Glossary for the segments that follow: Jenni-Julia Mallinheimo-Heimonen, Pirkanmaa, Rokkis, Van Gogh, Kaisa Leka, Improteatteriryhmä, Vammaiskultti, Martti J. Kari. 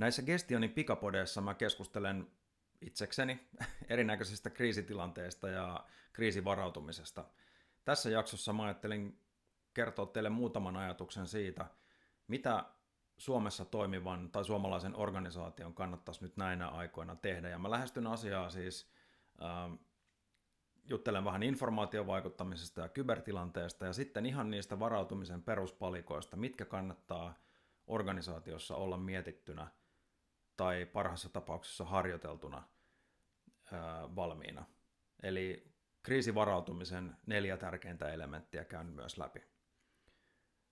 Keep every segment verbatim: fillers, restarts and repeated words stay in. Näissä Gestionin pikapodeissa mä keskustelen itsekseni erinäköisistä kriisitilanteista ja kriisivarautumisesta. Tässä jaksossa mä ajattelin kertoa teille muutaman ajatuksen siitä, mitä Suomessa toimivan tai suomalaisen organisaation kannattaisi nyt näinä aikoina tehdä. Ja mä lähestyn asiaa siis, äh, juttelen vähän informaatiovaikuttamisesta ja kybertilanteesta ja sitten ihan niistä varautumisen peruspalikoista, mitkä kannattaa organisaatiossa olla mietittynä tai parhaassa tapauksessa harjoiteltuna äh, valmiina. Eli kriisivarautumisen neljä tärkeintä elementtiä käyn myös läpi.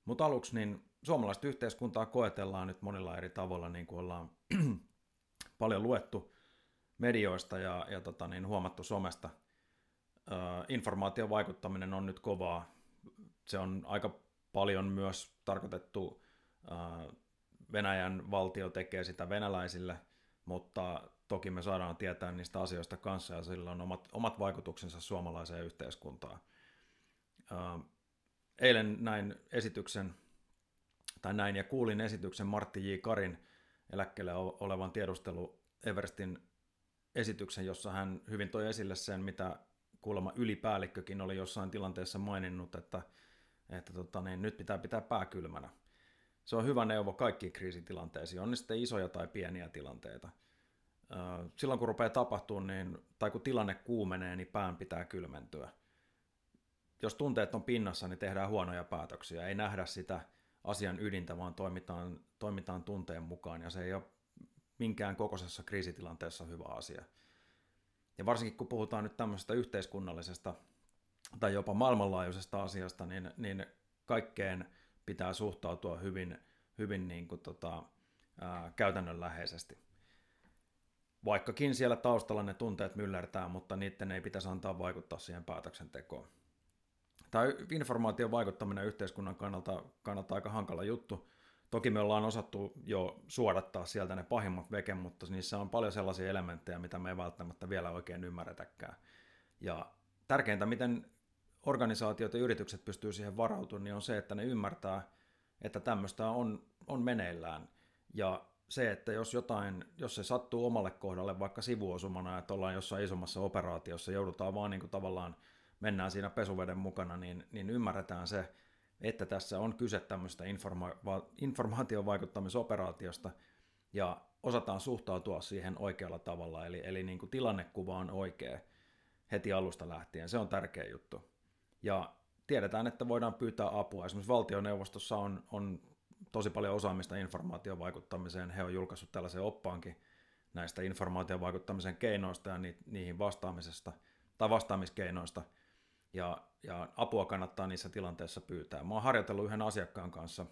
Mutta aluksi niin suomalaista yhteiskuntaa koetellaan nyt monilla eri tavoilla, niin kuin ollaan paljon luettu medioista ja, ja tota niin, huomattu somesta. Äh, informaation vaikuttaminen on nyt kovaa. Se on aika paljon myös tarkoitettu, äh, Venäjän valtio tekee sitä venäläisille, mutta toki me saadaan tietää niistä asioista kanssa ja sillä on omat, omat vaikutuksensa suomalaiseen yhteiskuntaan. Äh, eilen näin esityksen, tai näin ja kuulin esityksen Martti J. Karin eläkkeellä olevan tiedustelu Everestin esityksen, jossa hän hyvin toi esille sen, mitä kuulemma ylipäällikkökin oli jossain tilanteessa maininnut, että, että tota, niin nyt pitää pitää pää kylmänä. Se on hyvä neuvo kaikkiin kriisitilanteisiin, on ne sitten isoja tai pieniä tilanteita. Silloin kun rupeaa tapahtumaan, niin, tai kun tilanne kuumenee, niin pään pitää kylmentyä. Jos tunteet on pinnassa, niin tehdään huonoja päätöksiä, ei nähdä sitä asian ydintä, vaan toimitaan, toimitaan tunteen mukaan, ja se ei ole minkään kokoisessa kriisitilanteessa hyvä asia. Ja varsinkin kun puhutaan nyt tämmöisestä yhteiskunnallisesta tai jopa maailmanlaajuisesta asiasta, niin, niin kaikkeen pitää suhtautua hyvin, hyvin niin kuin tota, ää, käytännönläheisesti. Vaikkakin siellä taustalla ne tunteet myllertää, mutta niiden ei pitäisi antaa vaikuttaa siihen päätöksentekoon. Tämä informaation vaikuttaminen yhteiskunnan kannalta kannattaa aika hankala juttu. Toki me ollaan osattu jo suodattaa sieltä ne pahimmat veke, mutta niissä on paljon sellaisia elementtejä, mitä me ei välttämättä vielä oikein ymmärretäkään. Ja tärkeintä, miten organisaatiot ja yritykset pystyy siihen varautumaan, niin on se, että ne ymmärtää, että tämmöistä on, on meneillään. Ja se, että jos jotain, jos se sattuu omalle kohdalle vaikka sivuosumana, että ollaan jossain isommassa operaatiossa, joudutaan vaan niin kuin tavallaan mennään siinä pesuveden mukana, niin, niin ymmärretään se, että tässä on kyse tämmöistä informa- informaatiovaikuttamisoperaatiosta ja osataan suhtautua siihen oikealla tavalla, eli, eli niin kuin tilannekuva on oikea heti alusta lähtien, se on tärkeä juttu. Ja tiedetään, että voidaan pyytää apua, esimerkiksi valtioneuvostossa on, on tosi paljon osaamista informaatiovaikuttamiseen, he on julkaissut tällaisen oppaankin näistä informaatiovaikuttamisen keinoista ja ni, niihin vastaamisesta tai vastaamiskeinoista. Ja, ja apua kannattaa niissä tilanteissa pyytää. Mä oon harjoitellut yhden asiakkaan kanssa,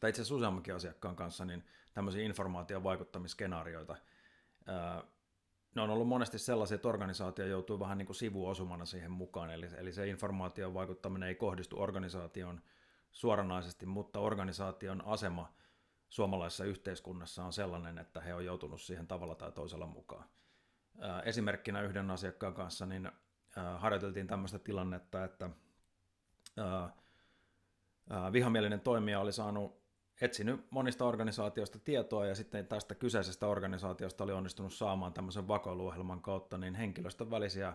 tai itse asiassa useammankin asiakkaan kanssa, niin tämmöisiä informaation vaikuttamiskenaarioita. Öö, ne on ollut monesti sellaisia, että organisaatio joutuu vähän niin kuin sivuosumana siihen mukaan, eli, eli se informaation vaikuttaminen ei kohdistu organisaation suoranaisesti, mutta organisaation asema suomalaisessa yhteiskunnassa on sellainen, että he on joutunut siihen tavalla tai toisella mukaan. Öö, esimerkkinä yhden asiakkaan kanssa, niin harjoiteltiin tämmöistä tilannetta, että vihamielinen toimija oli saanut etsinyt monista organisaatioista tietoa ja sitten tästä kyseisestä organisaatiosta oli onnistunut saamaan tämmöisen vakoiluohjelman kautta niin henkilöstön välisiä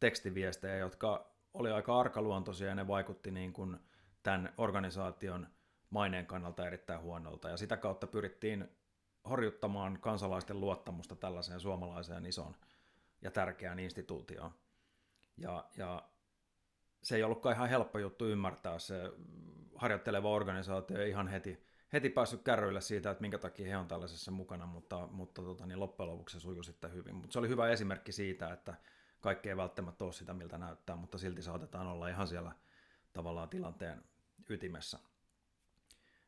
tekstiviestejä, jotka oli aika arkaluontoisia ja ne vaikutti niin kuin tämän organisaation maineen kannalta erittäin huonolta ja sitä kautta pyrittiin horjuttamaan kansalaisten luottamusta tällaiseen suomalaiseen isoon ja tärkeään instituutioon. Ja, ja se ei ollutkaan ihan helppo juttu ymmärtää, se harjoitteleva organisaatio ei ihan heti, heti päässyt kärryille siitä, että minkä takia he on tällaisessa mukana, mutta, mutta tota, niin loppujen lopuksi se sujui sitten hyvin. Mutta se oli hyvä esimerkki siitä, että kaikki ei välttämättä ole sitä, miltä näyttää, mutta silti saatetaan olla ihan siellä tavallaan tilanteen ytimessä.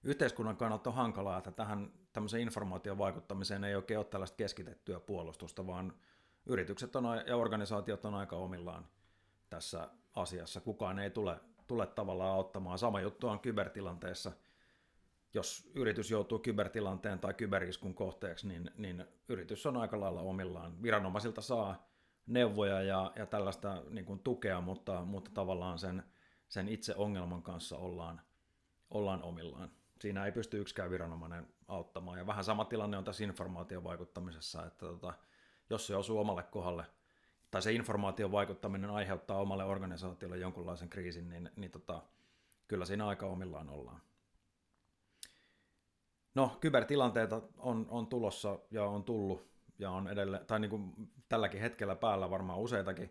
Yhteiskunnan kannalta on hankalaa, että tähän tämmöiseen informaation vaikuttamiseen ei oikein ole tällaista keskitettyä puolustusta, vaan yritykset on, ja organisaatiot on aika omillaan tässä asiassa. Kukaan ei tule, tule tavallaan auttamaan. Sama juttu on kybertilanteessa. Jos yritys joutuu kybertilanteen tai kyberiskun kohteeksi, niin, niin yritys on aika lailla omillaan. Viranomaisilta saa neuvoja ja, ja tällaista niin kuin tukea, mutta, mutta tavallaan sen, sen itse ongelman kanssa ollaan, ollaan omillaan. Siinä ei pysty yksikään viranomainen auttamaan. Ja vähän vähän sama tilanne on tässä informaatiovaikuttamisessa, että tota, jos se osuu omalle kohdalle, tai se informaation vaikuttaminen aiheuttaa omalle organisaatiolle jonkunlaisen kriisin, niin, niin tota, kyllä siinä aika omillaan ollaan. No, kybertilanteita on, on tulossa ja on tullut ja on edelleen, tai niin kuin tälläkin hetkellä päällä varmaan useitakin,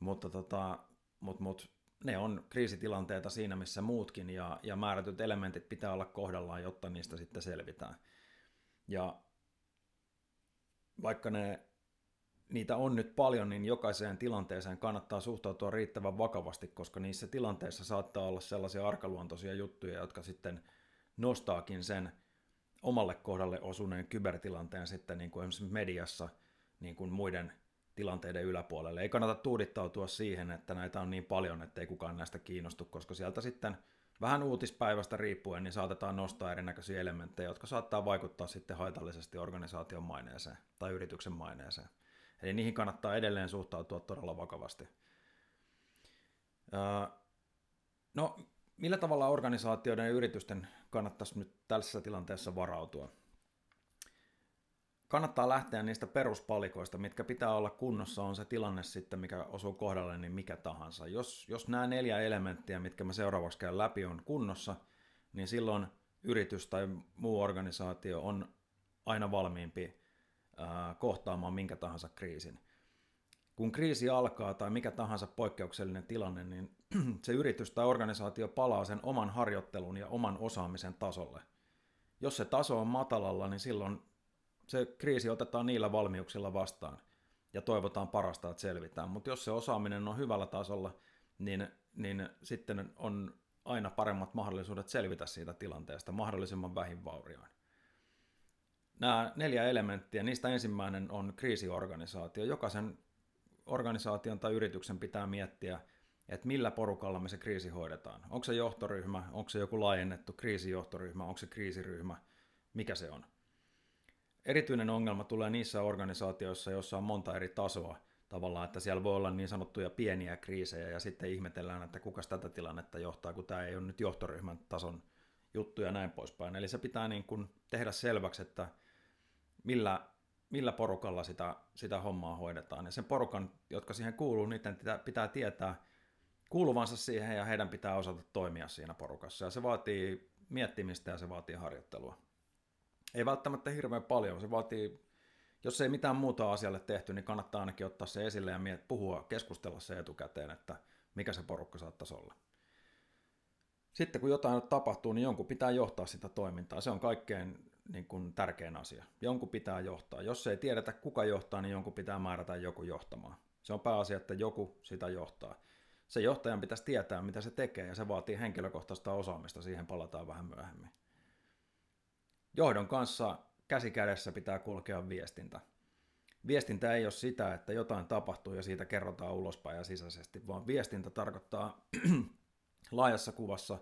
mutta tota, mut, mut, ne on kriisitilanteita siinä missä muutkin ja, ja määrätyt elementit pitää olla kohdallaan, jotta niistä sitten selvitään. Ja vaikka ne, niitä on nyt paljon, niin jokaiseen tilanteeseen kannattaa suhtautua riittävän vakavasti, koska niissä tilanteissa saattaa olla sellaisia arkaluontoisia juttuja, jotka sitten nostaakin sen omalle kohdalle osuneen kybertilanteen sitten niin kuin esimerkiksi mediassa niin kuin muiden tilanteiden yläpuolelle. Ei kannata tuudittautua siihen, että näitä on niin paljon, ettei kukaan näistä kiinnostu, koska sieltä sitten vähän uutispäivästä riippuen niin saatetaan nostaa erinäköisiä elementtejä, jotka saattaa vaikuttaa sitten haitallisesti organisaation maineeseen tai yrityksen maineeseen. Eli niihin kannattaa edelleen suhtautua todella vakavasti. No, millä tavalla organisaatioiden ja yritysten kannattaisi nyt tässä tilanteessa varautua? Kannattaa lähteä niistä peruspalikoista, mitkä pitää olla kunnossa, on se tilanne sitten, mikä osuu kohdalle, niin mikä tahansa. Jos, jos nämä neljä elementtiä, mitkä mä seuraavaksi käyn läpi, on kunnossa, niin silloin yritys tai muu organisaatio on aina valmiimpi kohtaamaan minkä tahansa kriisin. Kun kriisi alkaa tai mikä tahansa poikkeuksellinen tilanne, niin se yritys tai organisaatio palaa sen oman harjoittelun ja oman osaamisen tasolle. Jos se taso on matalalla, niin silloin se kriisi otetaan niillä valmiuksilla vastaan ja toivotaan parasta, että selvitään. Mutta jos se osaaminen on hyvällä tasolla, niin, niin sitten on aina paremmat mahdollisuudet selvitä siitä tilanteesta mahdollisimman vähin vaurioin. Nämä neljä elementtiä, niistä ensimmäinen on kriisiorganisaatio. Jokaisen organisaation tai yrityksen pitää miettiä, että millä porukalla me se kriisi hoidetaan. Onko se johtoryhmä, onko se joku laajennettu kriisijohtoryhmä, onko se kriisiryhmä, mikä se on. Erityinen ongelma tulee niissä organisaatioissa, joissa on monta eri tasoa tavallaan, että siellä voi olla niin sanottuja pieniä kriisejä ja sitten ihmetellään, että kukas tätä tilannetta johtaa, kun tämä ei ole nyt johtoryhmän tason juttu ja näin poispäin. Eli se pitää niin kuin tehdä selväksi, että millä, millä porukalla sitä, sitä hommaa hoidetaan. Ja sen porukan, jotka siihen kuuluu, niiden pitää tietää kuuluvansa siihen ja heidän pitää osata toimia siinä porukassa. Ja se vaatii miettimistä ja se vaatii harjoittelua. Ei välttämättä hirveän paljon. Se vaatii, jos ei mitään muuta asialle tehty, niin kannattaa ainakin ottaa se esille ja miet, puhua, keskustella se etukäteen, että mikä se porukka saattaisi olla. Sitten kun jotain tapahtuu, niin jonkun pitää johtaa sitä toimintaa. Se on kaikkein niin kuin, tärkein asia. Jonkun pitää johtaa. Jos ei tiedetä, kuka johtaa, niin jonkun pitää määrätä joku johtamaan. Se on pääasia, että joku sitä johtaa. Se johtajan pitäisi tietää, mitä se tekee, ja se vaatii henkilökohtaista osaamista. Siihen palataan vähän myöhemmin. Johdon kanssa käsi kädessä pitää kulkea viestintä. Viestintä ei ole sitä, että jotain tapahtuu ja siitä kerrotaan ulospäin ja sisäisesti, vaan viestintä tarkoittaa laajassa kuvassa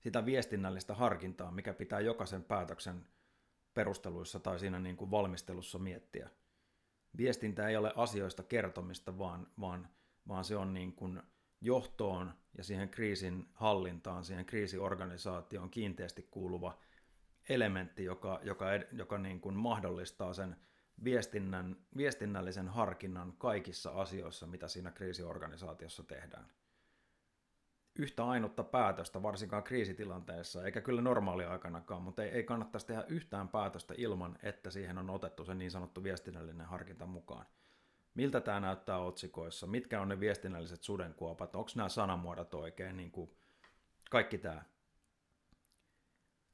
sitä viestinnällistä harkintaa, mikä pitää jokaisen päätöksen perusteluissa tai siinä niin kuin valmistelussa miettiä. Viestintä ei ole asioista kertomista, vaan, vaan, vaan se on niin kuin johtoon ja siihen kriisin hallintaan, siihen kriisiorganisaatioon kiinteästi kuuluva elementti, joka, joka, joka niin kuin mahdollistaa sen viestinnän, viestinnällisen harkinnan kaikissa asioissa, mitä siinä kriisiorganisaatiossa tehdään. Yhtä ainutta päätöstä, varsinkaan kriisitilanteessa, eikä kyllä normaaliaikanakaan, mutta ei, ei kannattaisi tehdä yhtään päätöstä ilman, että siihen on otettu se niin sanottu viestinnällinen harkinta mukaan. Miltä tämä näyttää otsikoissa? Mitkä on ne viestinnälliset sudenkuopat? Onko nämä sanamuodot oikein? Niin kuin kaikki tämä.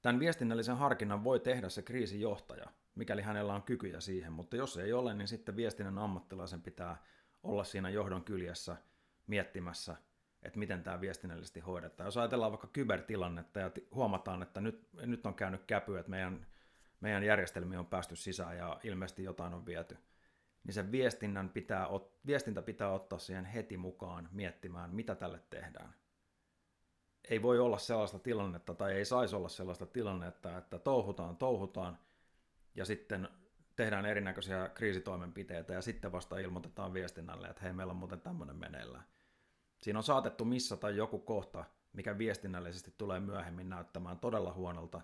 Tämän viestinnällisen harkinnan voi tehdä se kriisijohtaja, mikäli hänellä on kykyjä siihen, mutta jos ei ole, niin sitten viestinnän ammattilaisen pitää olla siinä johdon kyljessä miettimässä, että miten tämä viestinnällisesti hoidetaan. Jos ajatellaan vaikka kybertilannetta ja huomataan, että nyt, nyt on käynyt käpy, että meidän, meidän järjestelmiä on päästy sisään ja ilmeisesti jotain on viety, niin sen viestinnän pitää, viestintä pitää ottaa siihen heti mukaan miettimään, mitä tälle tehdään. Ei voi olla sellaista tilannetta tai ei saisi olla sellaista tilannetta, että touhutaan, touhutaan ja sitten tehdään erinäköisiä kriisitoimenpiteitä ja sitten vasta ilmoitetaan viestinnälle, että hei, meillä on muuten tämmöinen meneillään. Siinä on saatettu missä tai joku kohta, mikä viestinnällisesti tulee myöhemmin näyttämään todella huonolta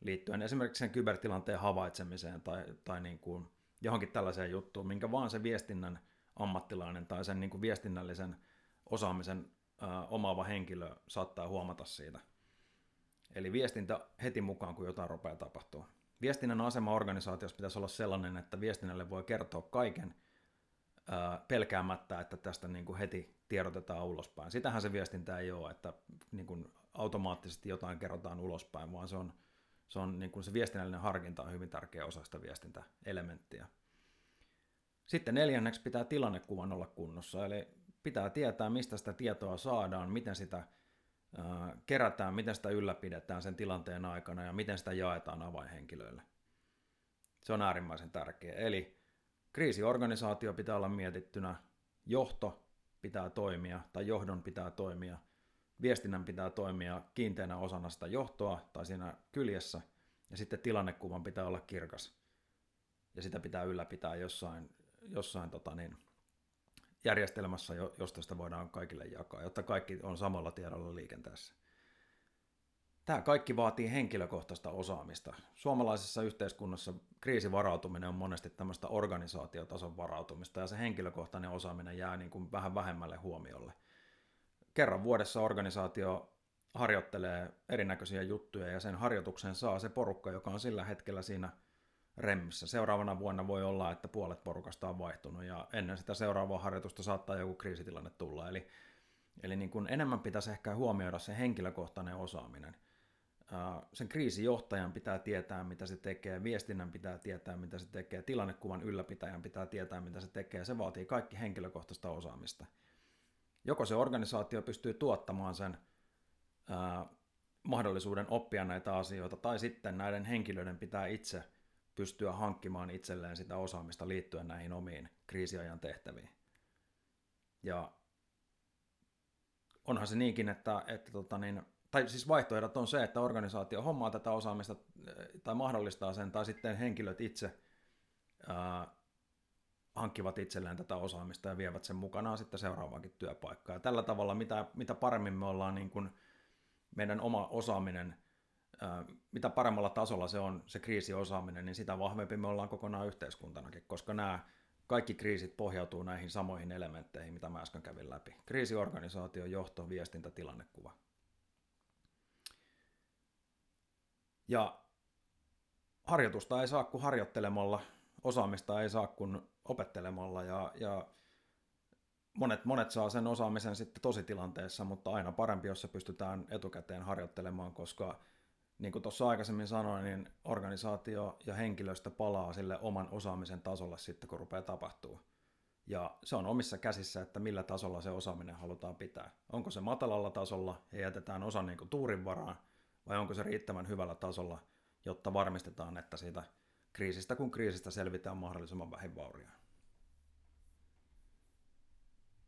liittyen esimerkiksi sen kybertilanteen havaitsemiseen tai, tai niin kuin johonkin tällaiseen juttuun, minkä vaan se viestinnän ammattilainen tai sen niin kuin viestinnällisen osaamisen ää, omaava henkilö saattaa huomata siitä. Eli viestintä heti mukaan, kun jotain rupeaa tapahtumaan. Viestinnän asema organisaatiossa pitäisi olla sellainen, että viestinnälle voi kertoa kaiken ää, pelkäämättä, että tästä niin kuin heti tiedotetaan ulospäin. Sitähän se viestintä ei ole, että niin kuin automaattisesti jotain kerrotaan ulospäin, vaan se on Se, on, niin kuin se viestinnällinen harkinta on hyvin tärkeä osa sitä viestintäelementtiä. Sitten neljänneksi pitää tilannekuvan olla kunnossa, eli pitää tietää, mistä sitä tietoa saadaan, miten sitä ää, kerätään, miten sitä ylläpidetään sen tilanteen aikana ja miten sitä jaetaan avainhenkilöille. Se on äärimmäisen tärkeä. Eli kriisiorganisaatio pitää olla mietittynä, johto pitää toimia tai johdon pitää toimia. Viestinnän pitää toimia kiinteänä osana sitä johtoa tai siinä kyljessä, ja sitten tilannekuvan pitää olla kirkas, ja sitä pitää ylläpitää jossain, jossain tota niin, järjestelmässä, josta sitä voidaan kaikille jakaa, jotta kaikki on samalla tiedolla liikenteessä. Tämä kaikki vaatii henkilökohtaista osaamista. Suomalaisessa yhteiskunnassa kriisivarautuminen on monesti tämmöistä organisaatiotason varautumista, ja se henkilökohtainen osaaminen jää niin kuin vähän vähemmälle huomiolle. Kerran vuodessa organisaatio harjoittelee erinäköisiä juttuja ja sen harjoituksen saa se porukka, joka on sillä hetkellä siinä remmissä. Seuraavana vuonna voi olla, että puolet porukasta on vaihtunut ja ennen sitä seuraavaa harjoitusta saattaa joku kriisitilanne tulla. Eli, eli niin kuin enemmän pitäisi ehkä huomioida se henkilökohtainen osaaminen. Sen kriisijohtajan pitää tietää, mitä se tekee, viestinnän pitää tietää, mitä se tekee, tilannekuvan ylläpitäjän pitää tietää, mitä se tekee. Se vaatii kaikki henkilökohtaista osaamista. Joko se organisaatio pystyy tuottamaan sen ää, mahdollisuuden oppia näitä asioita, tai sitten näiden henkilöiden pitää itse pystyä hankkimaan itselleen sitä osaamista liittyen näihin omiin kriisiajan tehtäviin. Ja onhan se niinkin, että, että tota niin, tai siis vaihtoehdot on se, että organisaatio hommaa tätä osaamista tai mahdollistaa sen, tai sitten henkilöt itse ää, hankkivat itselleen tätä osaamista ja vievät sen mukanaan sitten seuraavaankin työpaikkaan. Ja tällä tavalla, mitä, mitä paremmin me ollaan niin kuin meidän oma osaaminen, ää, mitä paremmalla tasolla se on se kriisiosaaminen, niin sitä vahvempi me ollaan kokonaan yhteiskuntanakin, koska nämä kaikki kriisit pohjautuu näihin samoihin elementteihin, mitä mä äsken kävin läpi. Kriisiorganisaatio, johto, viestintä, tilannekuva. Ja harjoitusta ei saa kuin harjoittelemalla, osaamista ei saa kuin opettelemalla, ja, ja monet, monet saa sen osaamisen sitten tositilanteessa, mutta aina parempi, jos se pystytään etukäteen harjoittelemaan, koska niin kuin tuossa aikaisemmin sanoin, niin organisaatio ja henkilöstö palaa sille oman osaamisen tasolle sitten, kun rupeaa tapahtuu. Ja se on omissa käsissä, että millä tasolla se osaaminen halutaan pitää. Onko se matalalla tasolla ja jätetään osa niin kuin tuurin varaan, vai onko se riittävän hyvällä tasolla, jotta varmistetaan, että siitä kriisistä kun kriisistä selvitään mahdollisimman vähin vaurioin.